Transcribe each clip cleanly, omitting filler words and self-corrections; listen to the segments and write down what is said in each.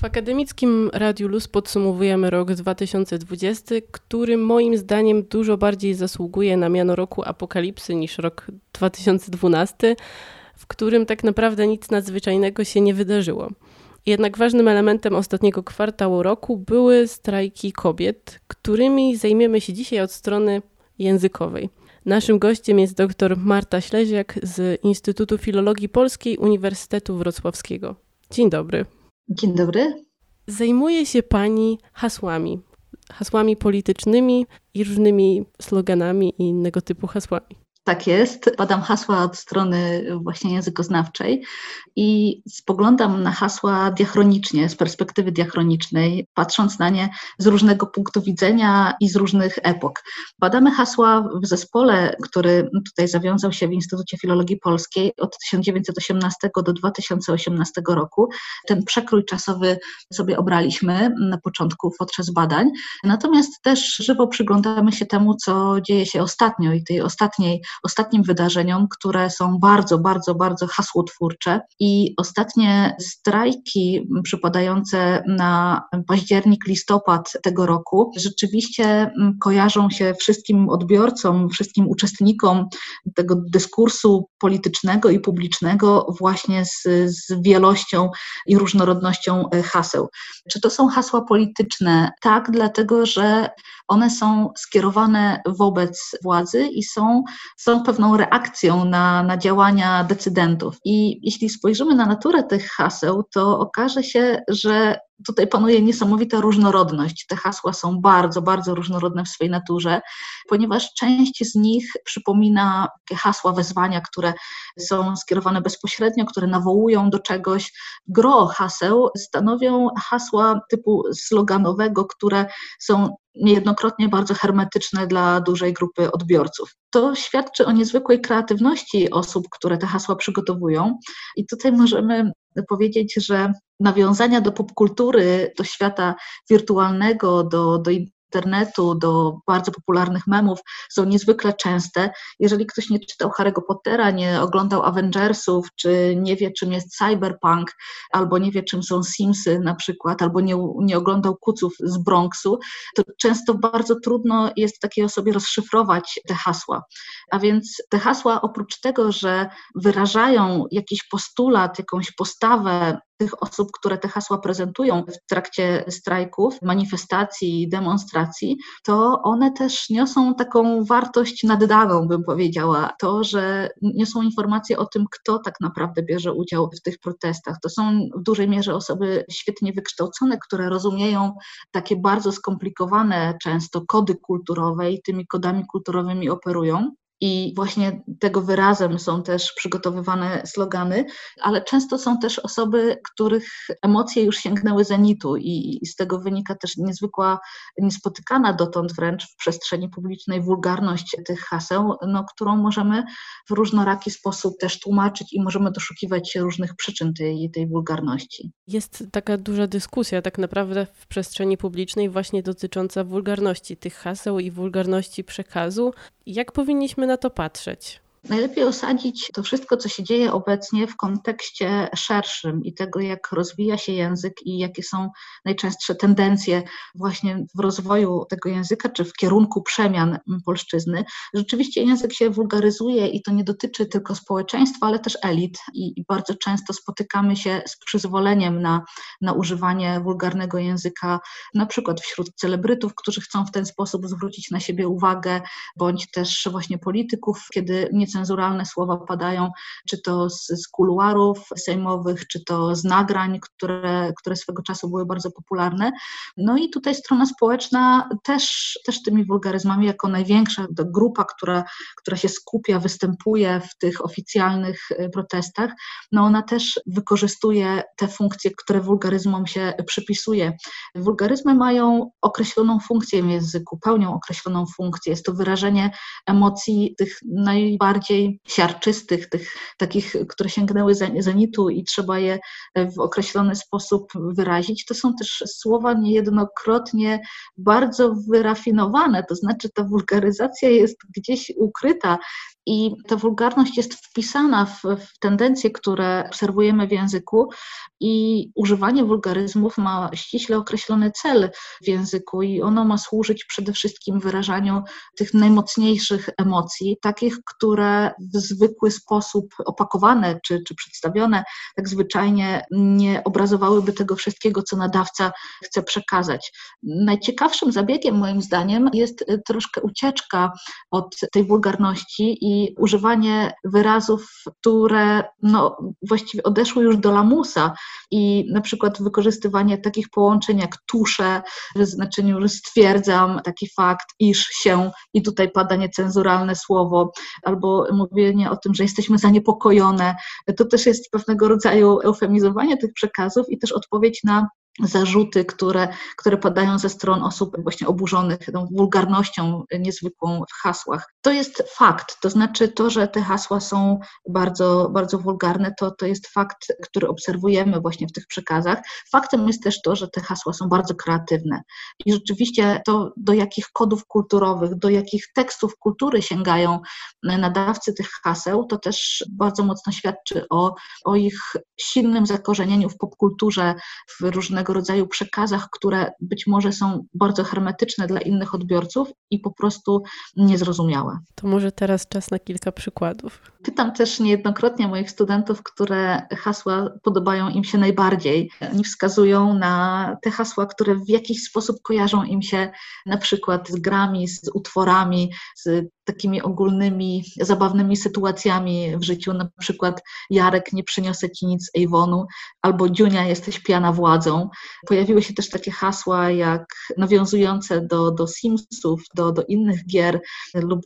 W Akademickim Radiu Luz podsumowujemy rok 2020, który moim zdaniem dużo bardziej zasługuje na miano roku apokalipsy niż rok 2012, w którym tak naprawdę nic nadzwyczajnego się nie wydarzyło. Jednak ważnym elementem ostatniego kwartału roku były strajki kobiet, którymi zajmiemy się dzisiaj od strony językowej. Naszym gościem jest dr Marta Śleziak z Instytutu Filologii Polskiej Uniwersytetu Wrocławskiego. Dzień dobry. Dzień dobry. Zajmuje się pani hasłami politycznymi i różnymi sloganami i innego typu hasłami. Tak jest. Badam hasła od strony właśnie językoznawczej i spoglądam na hasła diachronicznie, z perspektywy diachronicznej, patrząc na nie z różnego punktu widzenia i z różnych epok. Badamy hasła w zespole, który tutaj zawiązał się w Instytucie Filologii Polskiej od 1918 do 2018 roku. Ten przekrój czasowy sobie obraliśmy na początku podczas badań. Natomiast też żywo przyglądamy się temu, co dzieje się ostatnio i tej ostatnim wydarzeniom, które są bardzo, bardzo, bardzo hasłotwórcze i ostatnie strajki przypadające na październik, listopad tego roku rzeczywiście kojarzą się wszystkim odbiorcom, wszystkim uczestnikom tego dyskursu politycznego i publicznego właśnie z wielością i różnorodnością haseł. Czy to są hasła polityczne? Tak, dlatego że one są skierowane wobec władzy i są pewną reakcją na działania decydentów. I jeśli spojrzymy na naturę tych haseł, to okaże się, że tutaj panuje niesamowita różnorodność. Te hasła są bardzo, bardzo różnorodne w swojej naturze, ponieważ część z nich przypomina takie hasła, wezwania, które są skierowane bezpośrednio, które nawołują do czegoś. Gro haseł stanowią hasła typu sloganowego, które są niejednokrotnie bardzo hermetyczne dla dużej grupy odbiorców. To świadczy o niezwykłej kreatywności osób, które te hasła przygotowują. I tutaj możemy powiedzieć, że nawiązania do popkultury, do świata wirtualnego, do internetu, do bardzo popularnych memów są niezwykle częste. Jeżeli ktoś nie czytał Harry'ego Pottera, nie oglądał Avengersów, czy nie wie, czym jest cyberpunk, albo nie wie, czym są Simsy na przykład, albo nie oglądał kuców z Bronxu, to często bardzo trudno jest takiej osobie rozszyfrować te hasła. A więc te hasła, oprócz tego, że wyrażają jakiś postulat, jakąś postawę tych osób, które te hasła prezentują w trakcie strajków, manifestacji i demonstracji, to one też niosą taką wartość naddaną, bym powiedziała. To, że niosą informacje o tym, kto tak naprawdę bierze udział w tych protestach. To są w dużej mierze osoby świetnie wykształcone, które rozumieją takie bardzo skomplikowane często kody kulturowe i tymi kodami kulturowymi operują. I właśnie tego wyrazem są też przygotowywane slogany, ale często są też osoby, których emocje już sięgnęły zenitu i z tego wynika też niezwykła, niespotykana dotąd wręcz w przestrzeni publicznej wulgarność tych haseł, którą możemy w różnoraki sposób też tłumaczyć i możemy doszukiwać się różnych przyczyn tej wulgarności. Jest taka duża dyskusja tak naprawdę w przestrzeni publicznej właśnie dotycząca wulgarności tych haseł i wulgarności przekazu. Jak powinniśmy na to patrzeć? Najlepiej osadzić to wszystko, co się dzieje obecnie w kontekście szerszym i tego, jak rozwija się język i jakie są najczęstsze tendencje właśnie w rozwoju tego języka, czy w kierunku przemian polszczyzny. Rzeczywiście język się wulgaryzuje i to nie dotyczy tylko społeczeństwa, ale też elit i bardzo często spotykamy się z przyzwoleniem na używanie wulgarnego języka, na przykład wśród celebrytów, którzy chcą w ten sposób zwrócić na siebie uwagę, bądź też właśnie polityków, kiedy niecenzuralne słowa padają, czy to z kuluarów sejmowych, czy to z nagrań, które swego czasu były bardzo popularne. I tutaj strona społeczna też tymi wulgaryzmami jako największa grupa, która się skupia, występuje w tych oficjalnych protestach, ona też wykorzystuje te funkcje, które wulgaryzmom się przypisuje. Wulgaryzmy mają określoną funkcję w języku, pełnią określoną funkcję. Jest to wyrażenie emocji tych najbardziej bardziej siarczystych, tych takich, które sięgnęły zenitu i trzeba je w określony sposób wyrazić, to są też słowa niejednokrotnie bardzo wyrafinowane, to znaczy ta wulgaryzacja jest gdzieś ukryta i ta wulgarność jest wpisana w tendencje, które obserwujemy w języku i używanie wulgaryzmów ma ściśle określony cel w języku i ono ma służyć przede wszystkim wyrażaniu tych najmocniejszych emocji, takich, które w zwykły sposób opakowane czy przedstawione tak zwyczajnie nie obrazowałyby tego wszystkiego, co nadawca chce przekazać. Najciekawszym zabiegiem moim zdaniem jest troszkę ucieczka od tej wulgarności i używanie wyrazów, które właściwie odeszły już do lamusa i na przykład wykorzystywanie takich połączeń jak tusze, w znaczeniu, że stwierdzam taki fakt, iż się i tutaj pada niecenzuralne słowo, albo mówienie o tym, że jesteśmy zaniepokojone. To też jest pewnego rodzaju eufemizowanie tych przekazów i też odpowiedź na zarzuty, które padają ze stron osób właśnie oburzonych tą wulgarnością niezwykłą w hasłach. To jest fakt, to znaczy to, że te hasła są bardzo, bardzo wulgarne, to jest fakt, który obserwujemy właśnie w tych przekazach. Faktem jest też to, że te hasła są bardzo kreatywne i rzeczywiście to, do jakich kodów kulturowych, do jakich tekstów kultury sięgają nadawcy tych haseł, to też bardzo mocno świadczy o ich silnym zakorzenieniu w popkulturze, w różnego rodzaju przekazach, które być może są bardzo hermetyczne dla innych odbiorców i po prostu niezrozumiałe. To może teraz czas na kilka przykładów. Pytam też niejednokrotnie moich studentów, które hasła podobają im się najbardziej. Oni wskazują na te hasła, które w jakiś sposób kojarzą im się na przykład z grami, z utworami, z takimi ogólnymi, zabawnymi sytuacjami w życiu, na przykład Jarek, nie przyniosę ci nic Ejwonu, albo Dziunia, jesteś pijana władzą. Pojawiły się też takie hasła jak nawiązujące do Simsów, do innych gier lub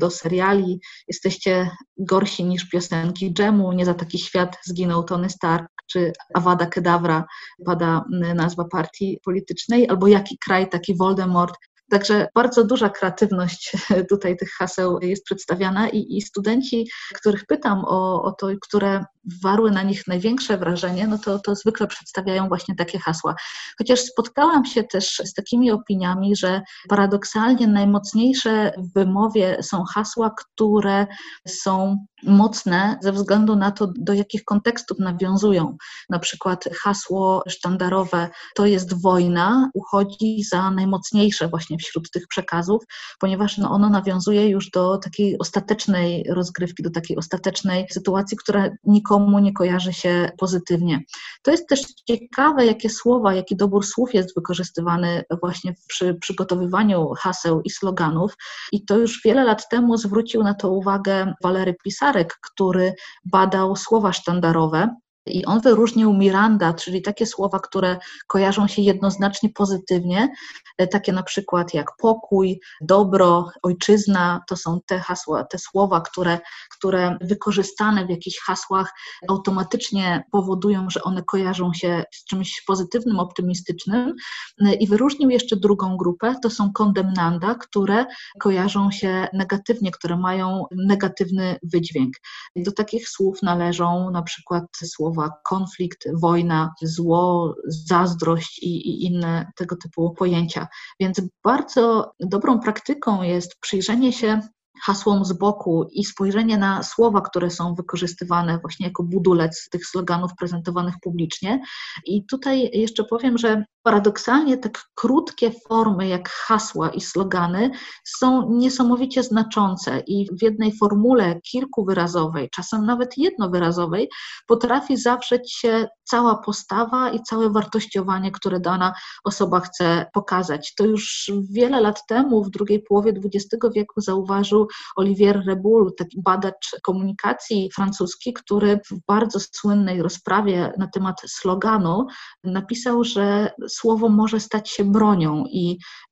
do seriali. Jesteście gorsi niż piosenki Dżemu, nie za taki świat zginął Tony Stark, czy Avada Kedavra, pada nazwa partii politycznej, albo jaki kraj, taki Voldemort. Także bardzo duża kreatywność tutaj tych haseł jest przedstawiana i studenci, których pytam o to, które wywarły na nich największe wrażenie, to zwykle przedstawiają właśnie takie hasła. Chociaż spotkałam się też z takimi opiniami, że paradoksalnie najmocniejsze w wymowie są hasła, które są mocne ze względu na to, do jakich kontekstów nawiązują. Na przykład hasło sztandarowe to jest wojna, uchodzi za najmocniejsze właśnie wśród tych przekazów, ponieważ ono nawiązuje już do takiej ostatecznej rozgrywki, do takiej ostatecznej sytuacji, która nikomu nie kojarzy się pozytywnie. To jest też ciekawe, jakie słowa, jaki dobór słów jest wykorzystywany właśnie przy przygotowywaniu haseł i sloganów i to już wiele lat temu zwrócił na to uwagę Valery Pisarz, który badał słowa sztandarowe. I on wyróżnił Miranda, czyli takie słowa, które kojarzą się jednoznacznie pozytywnie, takie na przykład jak pokój, dobro, ojczyzna, to są te hasła, te słowa, które wykorzystane w jakichś hasłach automatycznie powodują, że one kojarzą się z czymś pozytywnym, optymistycznym. I wyróżnił jeszcze drugą grupę, to są condemnanda, które kojarzą się negatywnie, które mają negatywny wydźwięk. Do takich słów należą na przykład słowa konflikt, wojna, zło, zazdrość i inne tego typu pojęcia. Więc bardzo dobrą praktyką jest przyjrzenie się hasłom z boku i spojrzenie na słowa, które są wykorzystywane właśnie jako budulec tych sloganów prezentowanych publicznie. I tutaj jeszcze powiem, że paradoksalnie tak krótkie formy jak hasła i slogany są niesamowicie znaczące i w jednej formule kilkuwyrazowej, czasem nawet jednowyrazowej, potrafi zawrzeć się cała postawa i całe wartościowanie, które dana osoba chce pokazać. To już wiele lat temu, w drugiej połowie XX wieku zauważył Olivier Reboul, taki badacz komunikacji francuski, który w bardzo słynnej rozprawie na temat sloganu napisał, że słowo może stać się bronią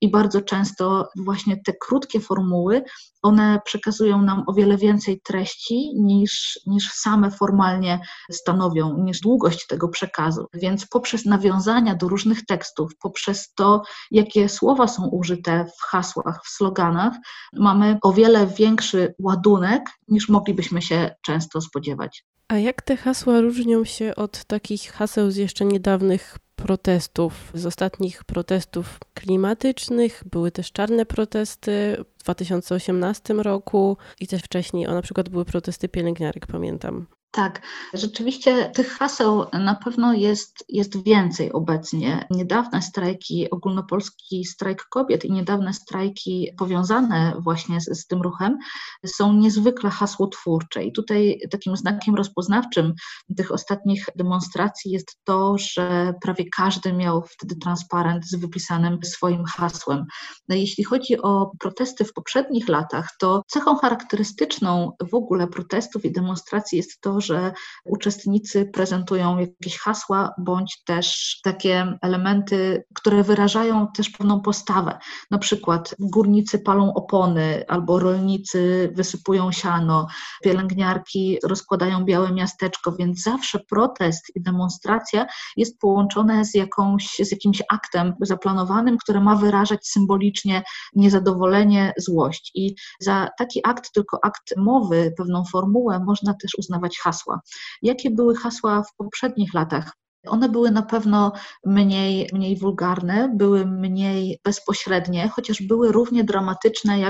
i bardzo często właśnie te krótkie formuły, one przekazują nam o wiele więcej treści niż same formalnie stanowią, niż długość tego przekazu. Więc poprzez nawiązania do różnych tekstów, poprzez to, jakie słowa są użyte w hasłach, w sloganach, mamy o wiele większy ładunek, niż moglibyśmy się często spodziewać. A jak te hasła różnią się od takich haseł z jeszcze niedawnych protestów, z ostatnich protestów klimatycznych? Były też czarne protesty w 2018 roku i też wcześniej, na przykład były protesty pielęgniarek, pamiętam. Tak, rzeczywiście tych haseł na pewno jest więcej obecnie. Niedawne strajki, ogólnopolski strajk kobiet i niedawne strajki powiązane właśnie z tym ruchem są niezwykle hasłotwórcze. I tutaj takim znakiem rozpoznawczym tych ostatnich demonstracji jest to, że prawie każdy miał wtedy transparent z wypisanym swoim hasłem. Jeśli chodzi o protesty w poprzednich latach, to cechą charakterystyczną w ogóle protestów i demonstracji jest to, że uczestnicy prezentują jakieś hasła bądź też takie elementy, które wyrażają też pewną postawę. Na przykład górnicy palą opony albo rolnicy wysypują siano, pielęgniarki rozkładają białe miasteczko, więc zawsze protest i demonstracja jest połączone z jakimś aktem zaplanowanym, które ma wyrażać symbolicznie niezadowolenie, złość. I za taki akt, tylko akt mowy, pewną formułę można też uznawać hasła. Jakie były hasła w poprzednich latach? One były na pewno mniej wulgarne, były mniej bezpośrednie, chociaż były równie dramatyczne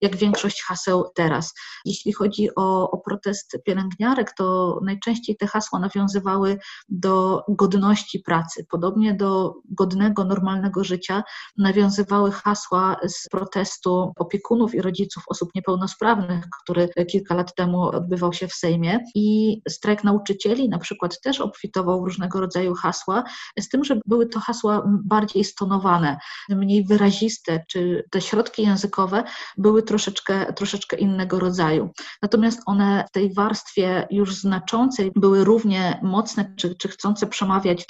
jak większość haseł teraz. Jeśli chodzi o protest pielęgniarek, to najczęściej te hasła nawiązywały do godności pracy. Podobnie do godnego, normalnego życia nawiązywały hasła z protestu opiekunów i rodziców osób niepełnosprawnych, który kilka lat temu odbywał się w Sejmie. I strajk nauczycieli na przykład też obfitował w różnego rodzaju hasła, z tym, że były to hasła bardziej stonowane, mniej wyraziste, czy te środki językowe były troszeczkę innego rodzaju. Natomiast one w tej warstwie już znaczącej były równie mocne, czy chcące przemawiać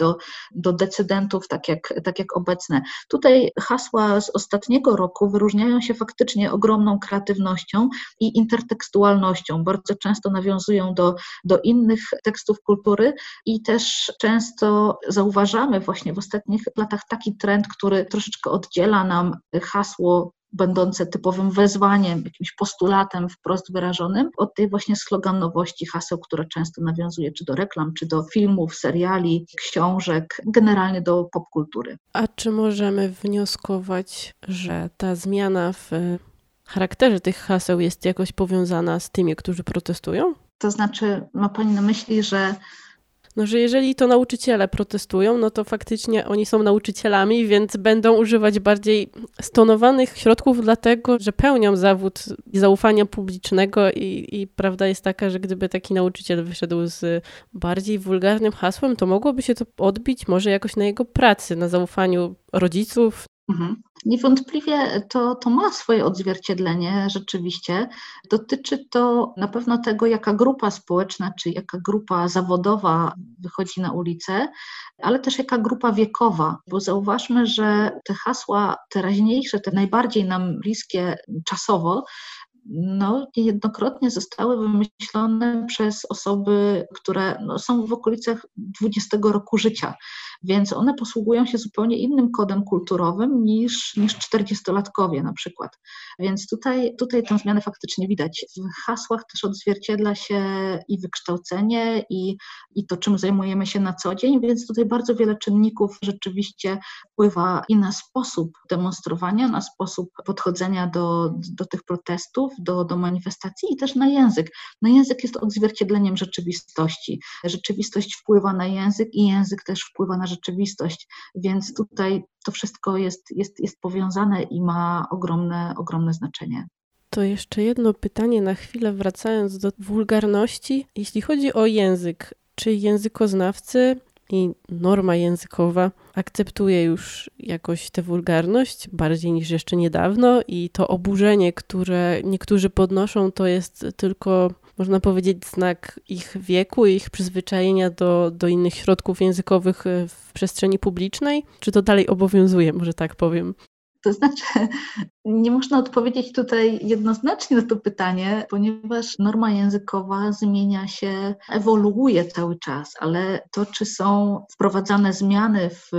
do decydentów, tak jak obecne. Tutaj hasła z ostatniego roku wyróżniają się faktycznie ogromną kreatywnością i intertekstualnością. Bardzo często nawiązują do innych tekstów kultury i też często zauważamy właśnie w ostatnich latach taki trend, który troszeczkę oddziela nam hasło będące typowym wezwaniem, jakimś postulatem wprost wyrażonym od tej właśnie sloganowości haseł, która często nawiązuje czy do reklam, czy do filmów, seriali, książek, generalnie do popkultury. A czy możemy wnioskować, że ta zmiana w charakterze tych haseł jest jakoś powiązana z tymi, którzy protestują? To znaczy, ma Pani na myśli, że jeżeli to nauczyciele protestują, to faktycznie oni są nauczycielami, więc będą używać bardziej stonowanych środków, dlatego że pełnią zawód zaufania publicznego i prawda jest taka, że gdyby taki nauczyciel wyszedł z bardziej wulgarnym hasłem, to mogłoby się to odbić może jakoś na jego pracy, na zaufaniu rodziców. Niewątpliwie to ma swoje odzwierciedlenie rzeczywiście. Dotyczy to na pewno tego, jaka grupa społeczna czy jaka grupa zawodowa wychodzi na ulicę, ale też jaka grupa wiekowa, bo zauważmy, że te hasła teraźniejsze, te najbardziej nam bliskie czasowo, niejednokrotnie zostały wymyślone przez osoby, które są w okolicach 20 roku życia, więc one posługują się zupełnie innym kodem kulturowym niż 40-latkowie na przykład. Więc tutaj tę zmianę faktycznie widać. W hasłach też odzwierciedla się i wykształcenie, i to, czym zajmujemy się na co dzień, więc tutaj bardzo wiele czynników rzeczywiście wpływa i na sposób demonstrowania, na sposób podchodzenia do tych protestów, do manifestacji i też na język. No, język jest odzwierciedleniem rzeczywistości. Rzeczywistość wpływa na język i język też wpływa na rzeczywistość, więc tutaj to wszystko jest powiązane i ma ogromne znaczenie. To jeszcze jedno pytanie na chwilę, wracając do wulgarności. Jeśli chodzi o język, czy językoznawcy i norma językowa akceptuje już jakoś tę wulgarność bardziej niż jeszcze niedawno i to oburzenie, które niektórzy podnoszą, to jest tylko można powiedzieć, znak ich wieku i ich przyzwyczajenia do innych środków językowych w przestrzeni publicznej? Czy to dalej obowiązuje, może tak powiem? To znaczy, nie można odpowiedzieć tutaj jednoznacznie na to pytanie, ponieważ norma językowa zmienia się, ewoluuje cały czas, ale to, czy są wprowadzane zmiany w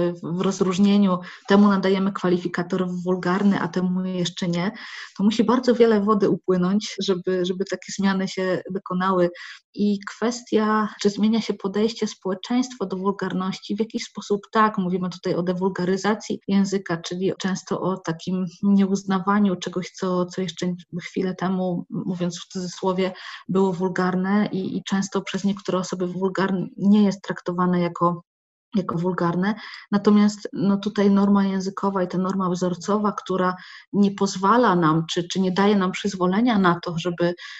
rozróżnieniu, temu nadajemy kwalifikator wulgarny, a temu jeszcze nie, to musi bardzo wiele wody upłynąć, żeby takie zmiany się dokonały. I kwestia, czy zmienia się podejście społeczeństwa do wulgarności, w jakiś sposób tak, mówimy tutaj o dewulgaryzacji języka, czyli często o takim nieuznawaniu czegoś, co jeszcze chwilę temu, mówiąc w cudzysłowie, było wulgarne i często przez niektóre osoby wulgarne nie jest traktowane jako wulgarne, natomiast tutaj norma językowa i ta norma wzorcowa, która nie pozwala nam, czy nie daje nam przyzwolenia na to,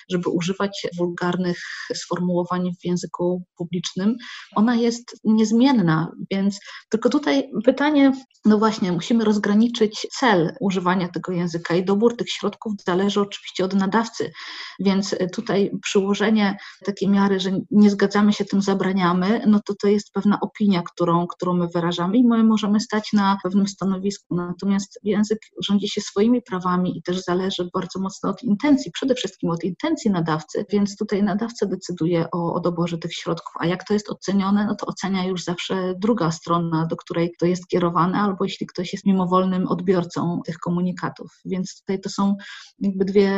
żeby używać wulgarnych sformułowań w języku publicznym, ona jest niezmienna, więc tylko tutaj pytanie, no właśnie, musimy rozgraniczyć cel używania tego języka i dobór tych środków zależy oczywiście od nadawcy, więc tutaj przyłożenie takiej miary, że nie zgadzamy się, tym zabraniamy, no to jest pewna opinia, którą my wyrażamy i my możemy stać na pewnym stanowisku. Natomiast język rządzi się swoimi prawami i też zależy bardzo mocno od intencji, przede wszystkim od intencji nadawcy, więc tutaj nadawca decyduje o doborze tych środków, a jak to jest ocenione, no to ocenia już zawsze druga strona, do której to jest kierowane, albo jeśli ktoś jest mimowolnym odbiorcą tych komunikatów. Więc tutaj to są jakby dwie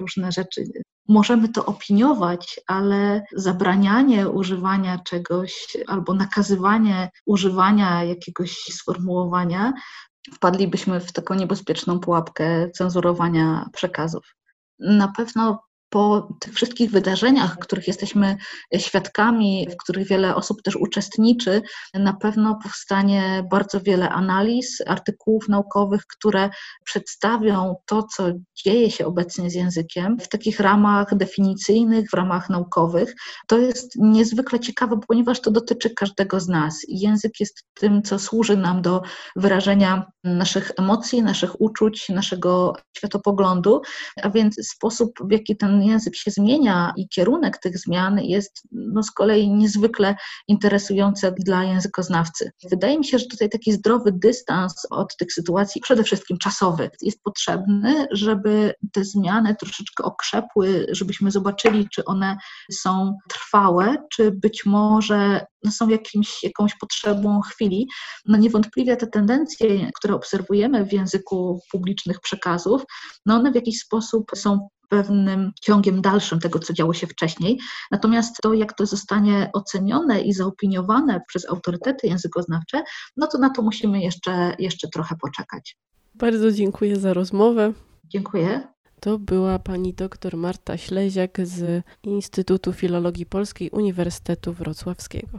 różne rzeczy. Możemy to opiniować, ale zabranianie używania czegoś albo nakazywanie używania jakiegoś sformułowania, wpadlibyśmy w taką niebezpieczną pułapkę cenzurowania przekazów. Na pewno po tych wszystkich wydarzeniach, których jesteśmy świadkami, w których wiele osób też uczestniczy, na pewno powstanie bardzo wiele analiz, artykułów naukowych, które przedstawią to, co dzieje się obecnie z językiem w takich ramach definicyjnych, w ramach naukowych. To jest niezwykle ciekawe, ponieważ to dotyczy każdego z nas. Język jest tym, co służy nam do wyrażenia naszych emocji, naszych uczuć, naszego światopoglądu, a więc sposób, w jaki ten język się zmienia i kierunek tych zmian jest z kolei niezwykle interesujący dla językoznawcy. Wydaje mi się, że tutaj taki zdrowy dystans od tych sytuacji, przede wszystkim czasowy, jest potrzebny, żeby te zmiany troszeczkę okrzepły, żebyśmy zobaczyli, czy one są trwałe, czy być może są jakąś potrzebą chwili. Niewątpliwie te tendencje, które obserwujemy w języku publicznych przekazów, one w jakiś sposób są pewnym ciągiem dalszym tego, co działo się wcześniej. Natomiast to, jak to zostanie ocenione i zaopiniowane przez autorytety językoznawcze, to na to musimy jeszcze trochę poczekać. Bardzo dziękuję za rozmowę. Dziękuję. To była pani doktor Marta Śleziak z Instytutu Filologii Polskiej Uniwersytetu Wrocławskiego.